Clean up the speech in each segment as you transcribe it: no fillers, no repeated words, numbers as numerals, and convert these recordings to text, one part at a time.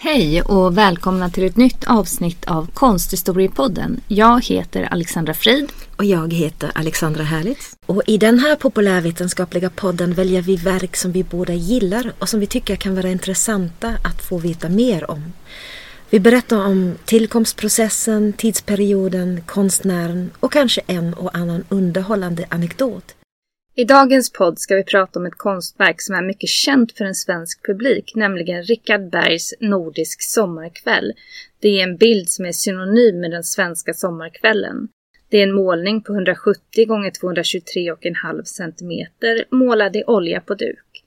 Hej och välkomna till ett nytt avsnitt av Konsthistoriepodden. Jag heter Alexandra Frid. Och jag heter Alexandra Härlitz. Och i den här populärvetenskapliga podden väljer vi verk som vi båda gillar och som vi tycker kan vara intressanta att få veta mer om. Vi berättar om tillkomstprocessen, tidsperioden, konstnären och kanske en och annan underhållande anekdot. I dagens podd ska vi prata om ett konstverk som är mycket känt för en svensk publik, nämligen Richard Berghs Nordisk sommarkväll. Det är en bild som är synonym med den svenska sommarkvällen. Det är en målning på 170 x 223,5 cm, målad i olja på duk.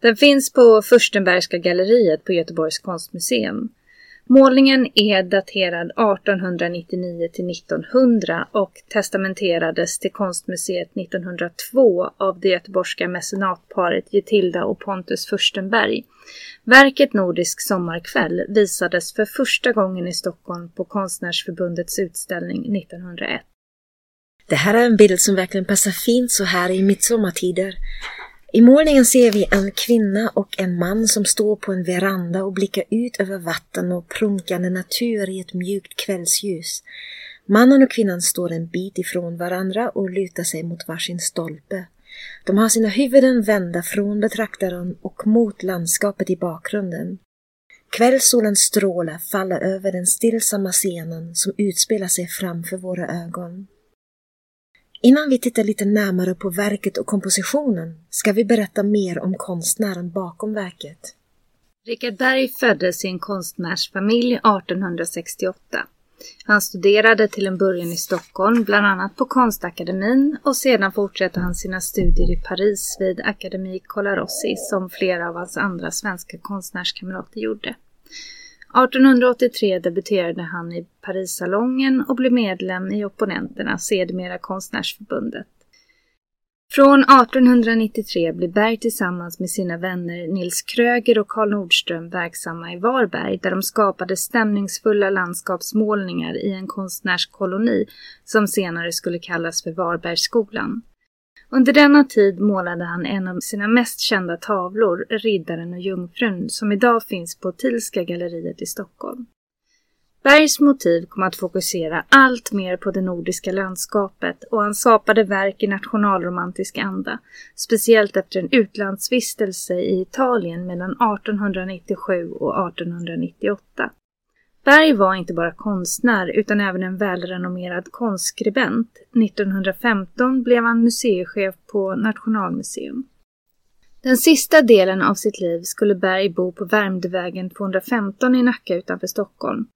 Den finns på Fürstenbergska galleriet på Göteborgs konstmuseum. Målningen är daterad 1899-1900 och testamenterades till konstmuseet 1902 av det göteborgska mecenatparet Getilda och Pontus Fürstenberg. Verket Nordisk sommarkväll visades för första gången i Stockholm på Konstnärsförbundets utställning 1901. Det här är en bild som verkligen passar fint så här i midsommartider. I målningen ser vi en kvinna och en man som står på en veranda och blickar ut över vatten och prunkande natur i ett mjukt kvällsljus. Mannen och kvinnan står en bit ifrån varandra och lutar sig mot varsin stolpe. De har sina huvuden vända från betraktaren och mot landskapet i bakgrunden. Kvällssolens strålar faller över den stillsamma scenen som utspelar sig framför våra ögon. Innan vi tittar lite närmare på verket och kompositionen ska vi berätta mer om konstnären bakom verket. Richard Bergh föddes i en konstnärsfamilj 1868. Han studerade till en början i Stockholm, bland annat på Konstakademin, och sedan fortsatte han sina studier i Paris vid Académie Colarossi som flera av hans andra svenska konstnärskamrater gjorde. 1883 debuterade han i Paris-salongen och blev medlem i opponenterna, sedermera Konstnärsförbundet. Från 1893 blev Bergh tillsammans med sina vänner Nils Kröger och Karl Nordström verksamma i Varberg där de skapade stämningsfulla landskapsmålningar i en konstnärskoloni som senare skulle kallas för Varbergsskolan. Under denna tid målade han en av sina mest kända tavlor, Riddaren och Jungfrun, som idag finns på Thielska galleriet i Stockholm. Berghs motiv kom att fokusera allt mer på det nordiska landskapet och han skapade verk i nationalromantisk anda, speciellt efter en utlandsvistelse i Italien mellan 1897 och 1898. Bergh var inte bara konstnär utan även en välrenommerad konstskribent. 1915 blev han museichef på Nationalmuseum. Den sista delen av sitt liv skulle Bergh bo på Värmdvägen 215 i Nacka utanför Stockholm.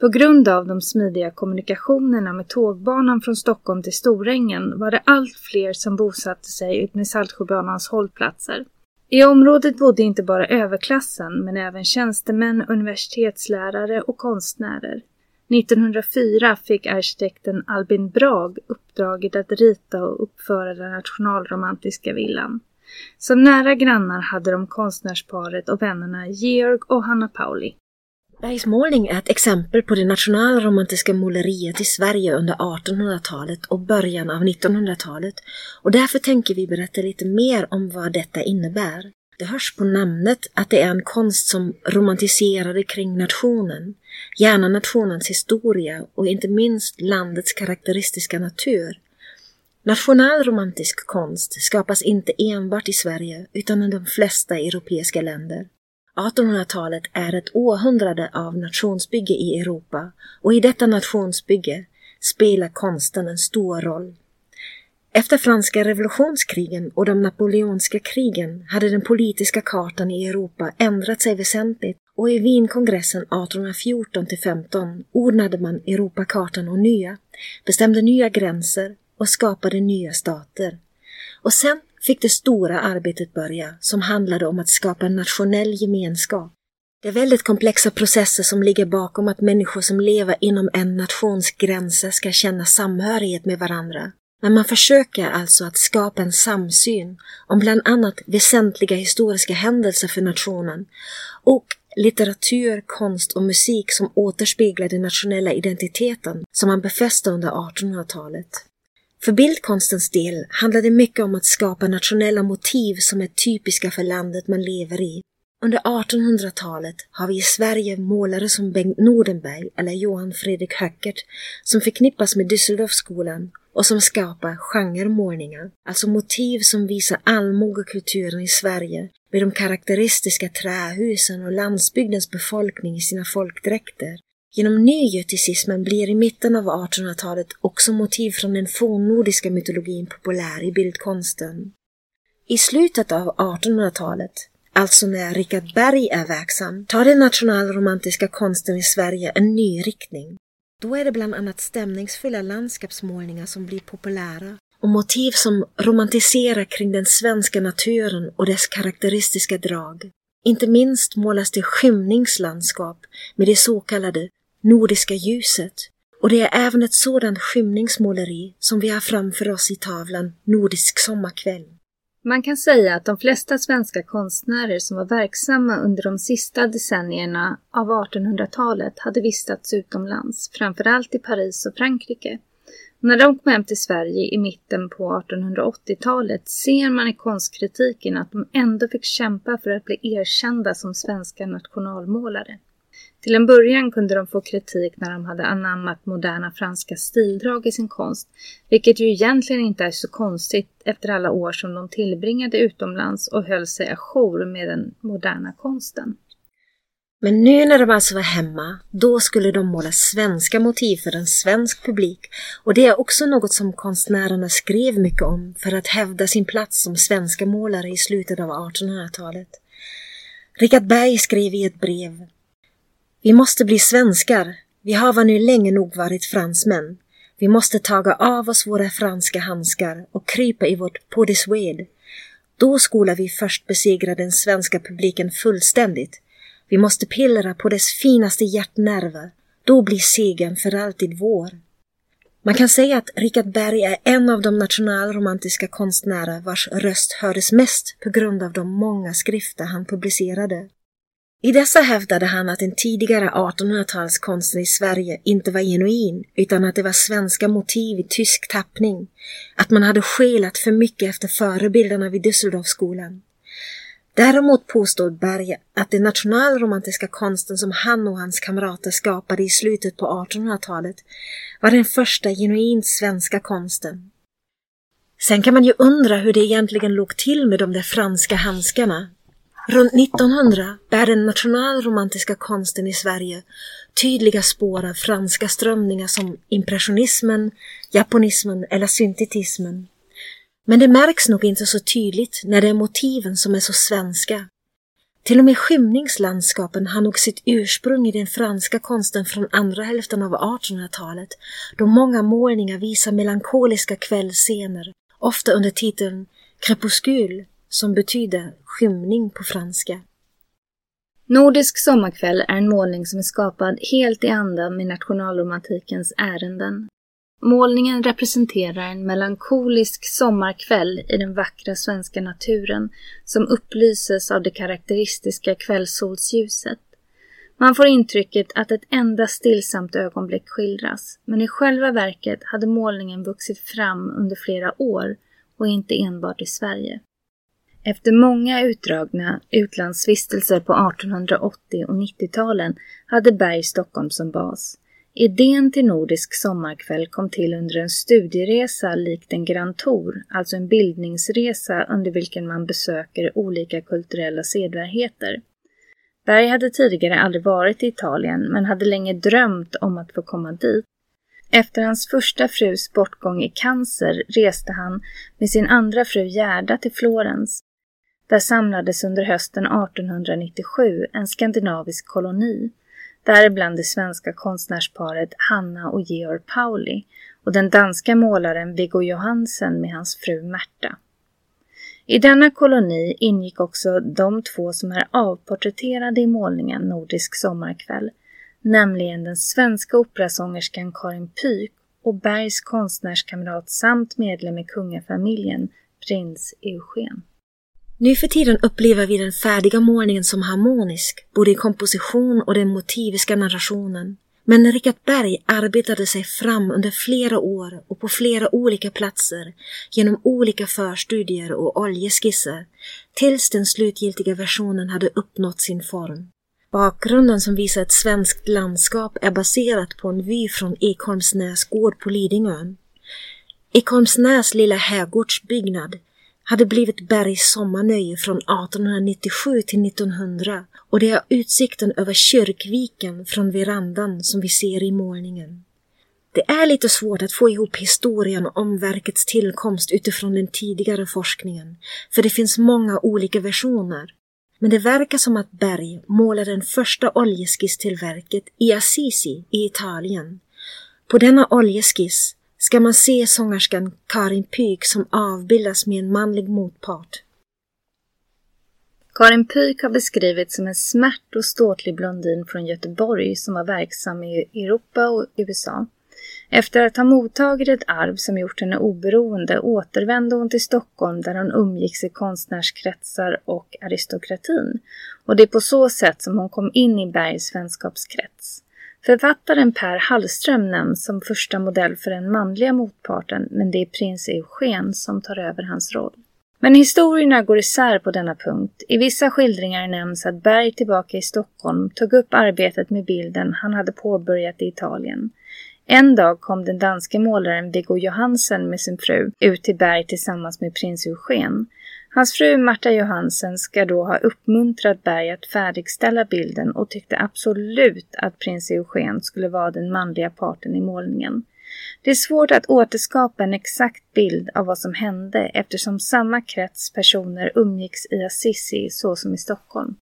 På grund av de smidiga kommunikationerna med tågbanan från Stockholm till Storängen var det allt fler som bosatte sig utmed Saltsjöbanans hållplatser. I området bodde inte bara överklassen men även tjänstemän, universitetslärare och konstnärer. 1904 fick arkitekten Albin Brag uppdraget att rita och uppföra den nationalromantiska villan. Som nära grannar hade de konstnärsparet och vännerna Georg och Hanna Pauli. Berghs målning är ett exempel på det nationalromantiska måleriet i Sverige under 1800-talet och början av 1900-talet och därför tänker vi berätta lite mer om vad detta innebär. Det hörs på namnet att det är en konst som romantiserade kring nationen, gärna nationens historia och inte minst landets karaktäristiska natur. Nationalromantisk konst skapas inte enbart i Sverige utan i de flesta europeiska länder. 1800-talet är ett århundrade av nationsbygge i Europa och i detta nationsbygge spelar konsten en stor roll. Efter franska revolutionskrigen och de napoleonska krigen hade den politiska kartan i Europa ändrat sig väsentligt och i Wienkongressen 1814-15 ordnade man Europakartan och nya, bestämde nya gränser och skapade nya stater. Och sen fick det stora arbetet börja som handlade om att skapa en nationell gemenskap. Det är väldigt komplexa processer som ligger bakom att människor som lever inom en nations gränser ska känna samhörighet med varandra. Men man försöker alltså att skapa en samsyn om bland annat väsentliga historiska händelser för nationen och litteratur, konst och musik som återspeglar den nationella identiteten som man befäste under 1800-talet. För bildkonstens del handlar det mycket om att skapa nationella motiv som är typiska för landet man lever i. Under 1800-talet har vi i Sverige målare som Bengt Nordenberg eller Johan Fredrik Höckert som förknippas med Düsseldorfskolan och som skapar genremålningar, alltså motiv som visar allmogekulturen i Sverige med de karaktäristiska trähusen och landsbygdens befolkning i sina folkdräkter. Genom nygöticismen blir i mitten av 1800-talet också motiv från den fornnordiska mytologin populär i bildkonsten. I slutet av 1800-talet, alltså när Richard Bergh är verksam, tar den nationalromantiska konsten i Sverige en ny riktning. Då är det bland annat stämningsfulla landskapsmålningar som blir populära och motiv som romantiserar kring den svenska naturen och dess karaktäristiska drag. Inte minst målas det skymningslandskap med det så kallade nordiska ljuset, och det är även ett sådant skymningsmåleri som vi har framför oss i tavlan Nordisk sommarkväll. Man kan säga att de flesta svenska konstnärer som var verksamma under de sista decennierna av 1800-talet hade vistats utomlands, framförallt i Paris och Frankrike. När de kom hem till Sverige i mitten på 1880-talet ser man i konstkritiken att de ändå fick kämpa för att bli erkända som svenska nationalmålare. Till en början kunde de få kritik när de hade anammat moderna franska stildrag i sin konst, vilket ju egentligen inte är så konstigt efter alla år som de tillbringade utomlands och höll sig ajour med den moderna konsten. Men nu när de alltså var hemma, då skulle de måla svenska motiv för en svensk publik, och det är också något som konstnärerna skrev mycket om för att hävda sin plats som svenska målare i slutet av 1800-talet. Richard Bergh skrev i ett brev: "Vi måste bli svenskar, vi har nu länge nog varit fransmän. Vi måste taga av oss våra franska handskar och krypa i vårt på de sved. Då skola vi först besegra den svenska publiken fullständigt. Vi måste pillra på dess finaste hjärtnerver, då blir segern för alltid vår." Man kan säga att Richard Bergh är en av de nationalromantiska konstnärer vars röst hördes mest på grund av de många skrifter han publicerade. I dessa hävdade han att den tidigare 1800-talskonsten i Sverige inte var genuin, utan att det var svenska motiv i tysk tappning, att man hade skelat för mycket efter förebilderna vid Düsseldorfskolan. Däremot påstod Bergh att den nationalromantiska konsten som han och hans kamrater skapade i slutet på 1800-talet var den första genuint svenska konsten. Sen kan man ju undra hur det egentligen låg till med de där franska handskarna. Runt 1900 bär den nationalromantiska konsten i Sverige tydliga spår av franska strömningar som impressionismen, japonismen eller syntetismen. Men det märks nog inte så tydligt när det är motiven som är så svenska. Till och med skymningslandskapen har nog sitt ursprung i den franska konsten från andra hälften av 1800-talet, då många målningar visar melankoliska kvällscener, ofta under titeln crépuscule, som betyder skymning på franska. Nordisk sommarkväll är en målning som är skapad helt i anda med nationalromantikens ärenden. Målningen representerar en melankolisk sommarkväll i den vackra svenska naturen som upplyses av det karaktäristiska kvällssolsljuset. Man får intrycket att ett enda stillsamt ögonblick skildras, men i själva verket hade målningen vuxit fram under flera år och inte enbart i Sverige. Efter många utdragna utlandsvistelser på 1880- och 90-talen hade Bergh Stockholm som bas. Idén till Nordisk sommarkväll kom till under en studieresa likt en grand tour, alltså en bildningsresa under vilken man besöker olika kulturella sedvärheter. Bergh hade tidigare aldrig varit i Italien, men hade länge drömt om att få komma dit. Efter hans första frus bortgång i cancer reste han med sin andra fru Gerda till Florens. Där samlades under hösten 1897 en skandinavisk koloni, däribland det svenska konstnärsparet Hanna och Georg Pauli och den danska målaren Viggo Johansen med hans fru Marta. I denna koloni ingick också de två som är avporträtterade i målningen Nordisk sommarkväll, nämligen den svenska operasångerskan Karin Pyk och Bergs konstnärskamrat samt medlem i kungafamiljen, prins Eugen. Nu för tiden upplever vi den färdiga målningen som harmonisk, både i komposition och den motiviska narrationen. Men Richard Bergh arbetade sig fram under flera år och på flera olika platser genom olika förstudier och oljeskisser tills den slutgiltiga versionen hade uppnått sin form. Bakgrunden som visar ett svenskt landskap är baserat på en vy från Ekholmsnäs gård på Lidingön. Ekholmsnäs lilla herrgårdsbyggnad hade blivit Bergs sommarnöje från 1897 till 1900 och det är utsikten över kyrkviken från verandan som vi ser i målningen. Det är lite svårt att få ihop historien om verkets tillkomst utifrån den tidigare forskningen, för det finns många olika versioner. Men det verkar som att Bergh målade den första oljeskiss till verket i Assisi i Italien. På denna oljeskiss ska man se sångerskan Karin Pyk som avbildas med en manlig motpart. Karin Pyk har beskrivits som en smärt och ståtlig blondin från Göteborg som var verksam i Europa och USA. Efter att ha mottagit ett arv som gjort henne oberoende återvände hon till Stockholm där hon umgicks i konstnärskretsar och aristokratin. Och det är på så sätt som hon kom in i Bergs vänskapskrets. Författaren Per Hallström nämns som första modell för den manliga motparten, men det är prins Eugen som tar över hans roll. Men historierna går isär på denna punkt. I vissa skildringar nämns att Bergh tillbaka i Stockholm tog upp arbetet med bilden han hade påbörjat i Italien. En dag kom den danske målaren Viggo Johansen med sin fru ut till Bergh tillsammans med prins Eugen. Hans fru Marta Johansen ska då ha uppmuntrat Bergh att färdigställa bilden och tyckte absolut att prins Eugen skulle vara den manliga parten i målningen. Det är svårt att återskapa en exakt bild av vad som hände eftersom samma krets personer umgicks i Assisi så som i Stockholm.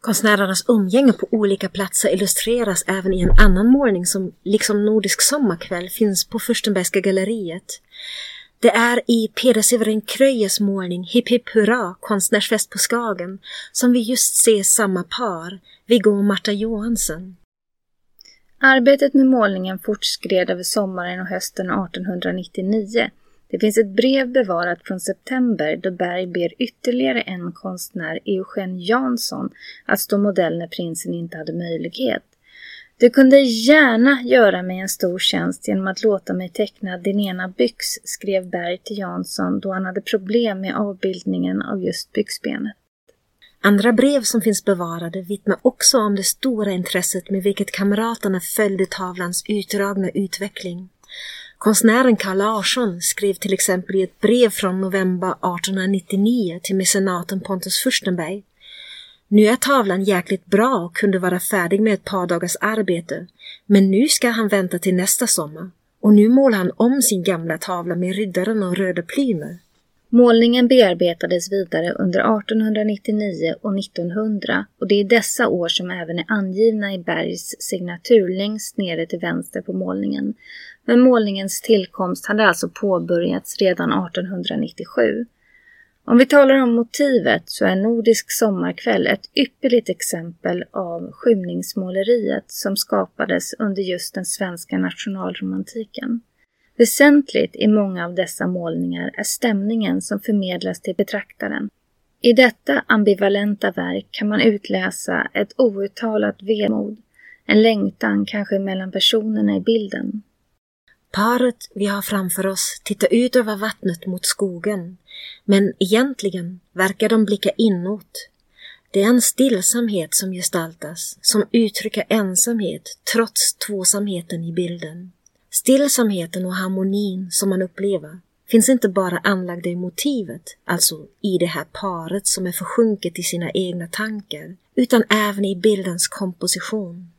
Konstnärernas umgänge på olika platser illustreras även i en annan målning som liksom Nordisk sommarkväll finns på Fürstenbergska galleriet. Det är i Peder Severin Krögers målning Hipp Hipp Hurra, konstnärsfest på Skagen, som vi just ser samma par, Viggo och Marta Johansen. Arbetet med målningen fortskred över sommaren och hösten 1899. Det finns ett brev bevarat från september då Bergh ber ytterligare en konstnär, Eugen Jansson, att stå modell när prinsen inte hade möjlighet. Du kunde gärna göra mig en stor tjänst genom att låta mig teckna din ena byx, skrev Bergh till Jansson då han hade problem med avbildningen av just byxbenet. Andra brev som finns bevarade vittnar också om det stora intresset med vilket kamraterna följde tavlans utdragna utveckling. Konstnären Carl Larsson skrev till exempel i ett brev från november 1899 till mecenaten Pontus Fürstenberg: Nu är tavlan jäkligt bra och kunde vara färdig med ett par dagars arbete, men nu ska han vänta till nästa sommar och nu målar han om sin gamla tavla med riddaren och röda plymer. Målningen bearbetades vidare under 1899 och 1900 och det är dessa år som även är angivna i Bergs signatur längst nere till vänster på målningen. Men målningens tillkomst hade alltså påbörjats redan 1897. Om vi talar om motivet så är Nordisk sommarkväll ett ypperligt exempel av skymningsmåleriet som skapades under just den svenska nationalromantiken. Väsentligt i många av dessa målningar är stämningen som förmedlas till betraktaren. I detta ambivalenta verk kan man utläsa ett outtalat vemod, en längtan kanske mellan personerna i bilden. Paret vi har framför oss tittar ut över vattnet mot skogen, men egentligen verkar de blicka inåt. Det är en stillsamhet som gestaltas, som uttrycker ensamhet trots tvåsamheten i bilden. Stillsamheten och harmonin som man upplever finns inte bara anlagda i motivet, alltså i det här paret som är försjunket i sina egna tankar, utan även i bildens komposition.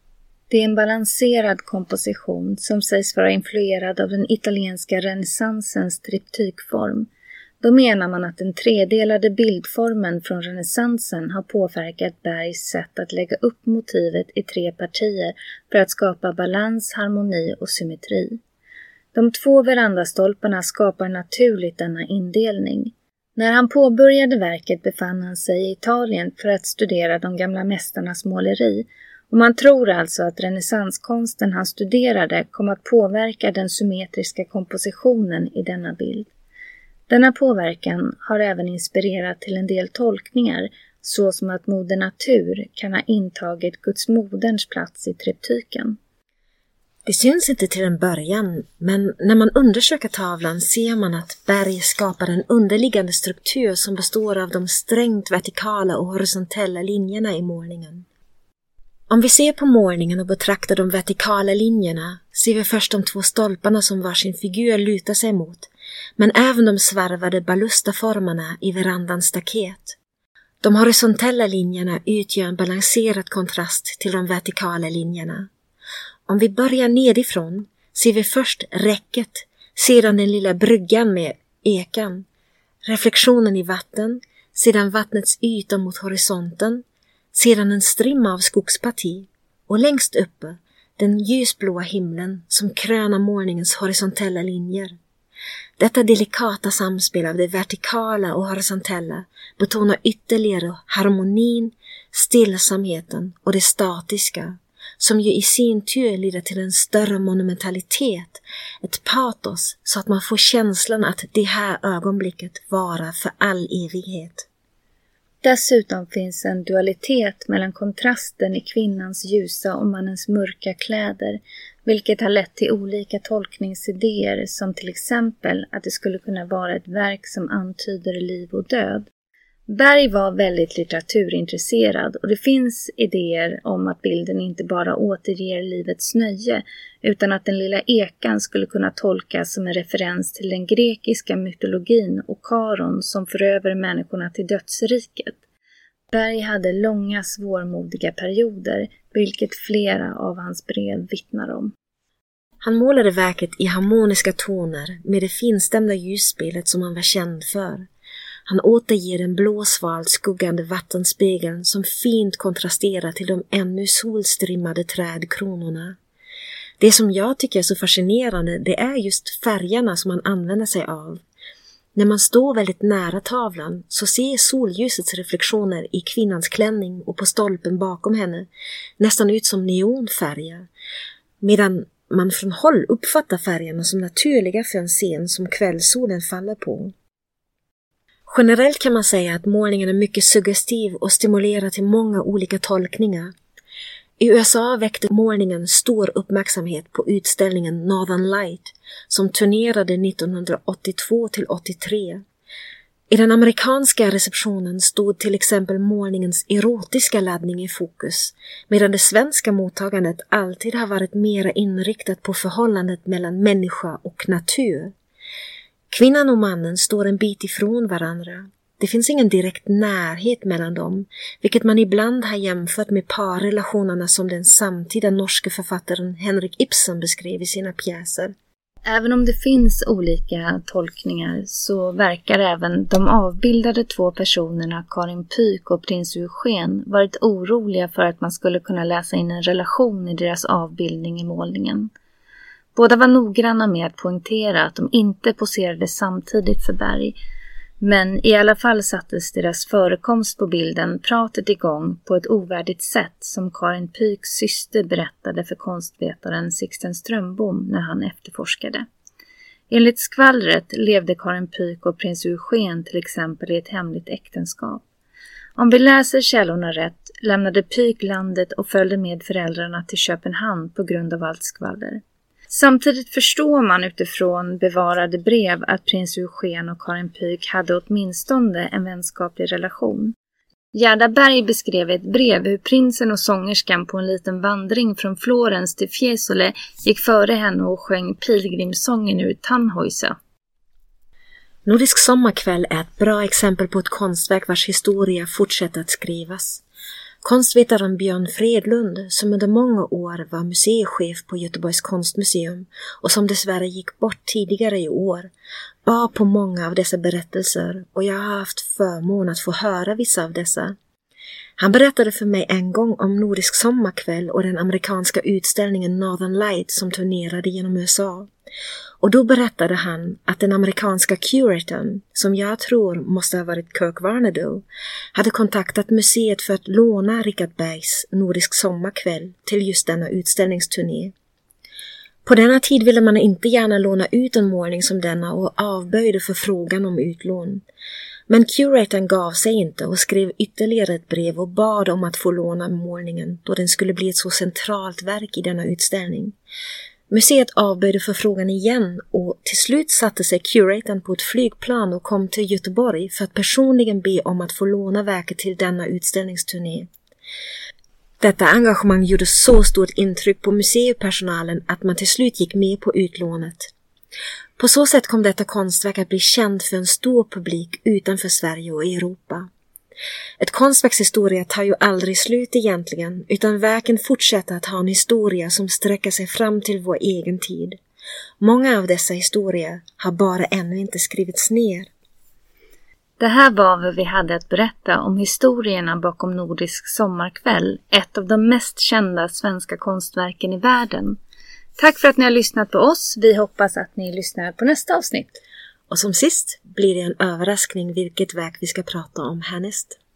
Det är en balanserad komposition som sägs vara influerad av den italienska renässansens triptykform. Då menar man att den tredelade bildformen från renässansen har påverkat Bergs sätt att lägga upp motivet i tre partier för att skapa balans, harmoni och symmetri. De två verandastolparna skapar naturligt denna indelning. När han påbörjade verket befann han sig i Italien för att studera de gamla mästarnas måleri, och man tror alltså att renässanskonsten han studerade kom att påverka den symmetriska kompositionen i denna bild. Denna påverkan har även inspirerat till en del tolkningar, såsom att moder natur kan ha intagit Guds moderns plats i triptyken. Det syns inte till en början, men när man undersöker tavlan ser man att Bergh skapar en underliggande struktur som består av de strängt vertikala och horisontella linjerna i målningen. Om vi ser på målningen och betraktar de vertikala linjerna ser vi först de två stolparna som varsin figur lutar sig mot, men även de svarvade balustaformarna i verandans staket. De horisontella linjerna utgör en balanserad kontrast till de vertikala linjerna. Om vi börjar nedifrån ser vi först räcket, sedan den lilla bryggan med ekan, reflektionen i vatten, sedan vattnets yta mot horisonten, sedan en strimma av skogsparti och längst uppe den ljusblåa himlen som krönar målningens horisontella linjer. Detta delikata samspel av det vertikala och horisontella betonar ytterligare harmonin, stillsamheten och det statiska, som ju i sin tur leder till en större monumentalitet, ett patos, så att man får känslan att det här ögonblicket varar för all evighet. Dessutom finns en dualitet mellan kontrasten i kvinnans ljusa och mannens mörka kläder, vilket har lett till olika tolkningsidéer, som till exempel att det skulle kunna vara ett verk som antyder liv och död. Bergh var väldigt litteraturintresserad, och det finns idéer om att bilden inte bara återger livets nöje utan att den lilla ekan skulle kunna tolkas som en referens till den grekiska mytologin och Karon som för över människorna till dödsriket. Bergh hade långa svårmodiga perioder, vilket flera av hans brev vittnar om. Han målade verket i harmoniska toner med det finstämda ljusspelet som han var känd för. Han återger den blåsvalt skuggande vattenspegeln som fint kontrasterar till de ännu solstrimmade trädkronorna. Det som jag tycker är så fascinerande, det är just färgerna som han använder sig av. När man står väldigt nära tavlan så ser solljusets reflektioner i kvinnans klänning och på stolpen bakom henne nästan ut som neonfärger, medan man från håll uppfattar färgerna som naturliga för en scen som kvällssolen faller på. Generellt kan man säga att målningen är mycket suggestiv och stimulerar till många olika tolkningar. I USA väckte målningen stor uppmärksamhet på utställningen Northern Light som turnerade 1982-83. I den amerikanska receptionen stod till exempel målningens erotiska laddning i fokus, medan det svenska mottagandet alltid har varit mera inriktat på förhållandet mellan människa och natur. Kvinnan och mannen står en bit ifrån varandra. Det finns ingen direkt närhet mellan dem, vilket man ibland har jämfört med parrelationerna som den samtida norske författaren Henrik Ibsen beskrev i sina pjäser. Även om det finns olika tolkningar så verkar även de avbildade två personerna Karin Pyk och prins Eugen varit oroliga för att man skulle kunna läsa in en relation i deras avbildning i målningen. Båda var noggranna med att poängtera att de inte poserade samtidigt för Bergh, men i alla fall sattes deras förekomst på bilden pratet igång på ett ovärdigt sätt, som Karin Pyks syster berättade för konstvetaren Sixten Strömbom när han efterforskade. Enligt skvallret levde Karin Pyk och prins Eugen till exempel i ett hemligt äktenskap. Om vi läser källorna rätt lämnade Pyk landet och följde med föräldrarna till Köpenhamn på grund av allt skvaller. Samtidigt förstår man utifrån bevarade brev att prins Eugen och Karin Pyk hade åtminstone en vänskaplig relation. Gerda Bergh beskrev i ett brev hur prinsen och sångerskan på en liten vandring från Florens till Fiesole gick före henne och sjöng pilgrimsången ur Tannhäuser. Nordisk sommarkväll är ett bra exempel på ett konstverk vars historia fortsätter att skrivas. Konstvetaren Björn Fredlund, som under många år var museichef på Göteborgs konstmuseum och som dessvärre gick bort tidigare i år, bar på många av dessa berättelser, och jag har haft förmån att få höra vissa av dessa. Han berättade för mig en gång om Nordisk sommarkväll och den amerikanska utställningen Northern Light som turnerade genom USA. Och då berättade han att den amerikanska curatorn, som jag tror måste ha varit Kirk Varnedoe, hade kontaktat museet för att låna Richard Berghs Nordisk sommarkväll till just denna utställningsturné. På denna tid ville man inte gärna låna ut en målning som denna och avböjde för frågan om utlån. Men curatorn gav sig inte och skrev ytterligare ett brev och bad om att få låna målningen då den skulle bli ett så centralt verk i denna utställning. Museet avböjde för frågan igen och till slut satte sig curatorn på ett flygplan och kom till Göteborg för att personligen be om att få låna verket till denna utställningsturné. Detta engagemang gjorde så stort intryck på museipersonalen att man till slut gick med på utlånet. På så sätt kom detta konstverk att bli känt för en stor publik utanför Sverige och Europa. Ett konstverks historia tar ju aldrig slut egentligen, utan verken fortsätter att ha en historia som sträcker sig fram till vår egen tid. Många av dessa historier har bara ännu inte skrivits ner. Det här var vad vi hade att berätta om historierna bakom Nordisk sommarkväll, ett av de mest kända svenska konstverken i världen. Tack för att ni har lyssnat på oss. Vi hoppas att ni lyssnar på nästa avsnitt. Och som sist blir det en överraskning vilket verk vi ska prata om härnäst.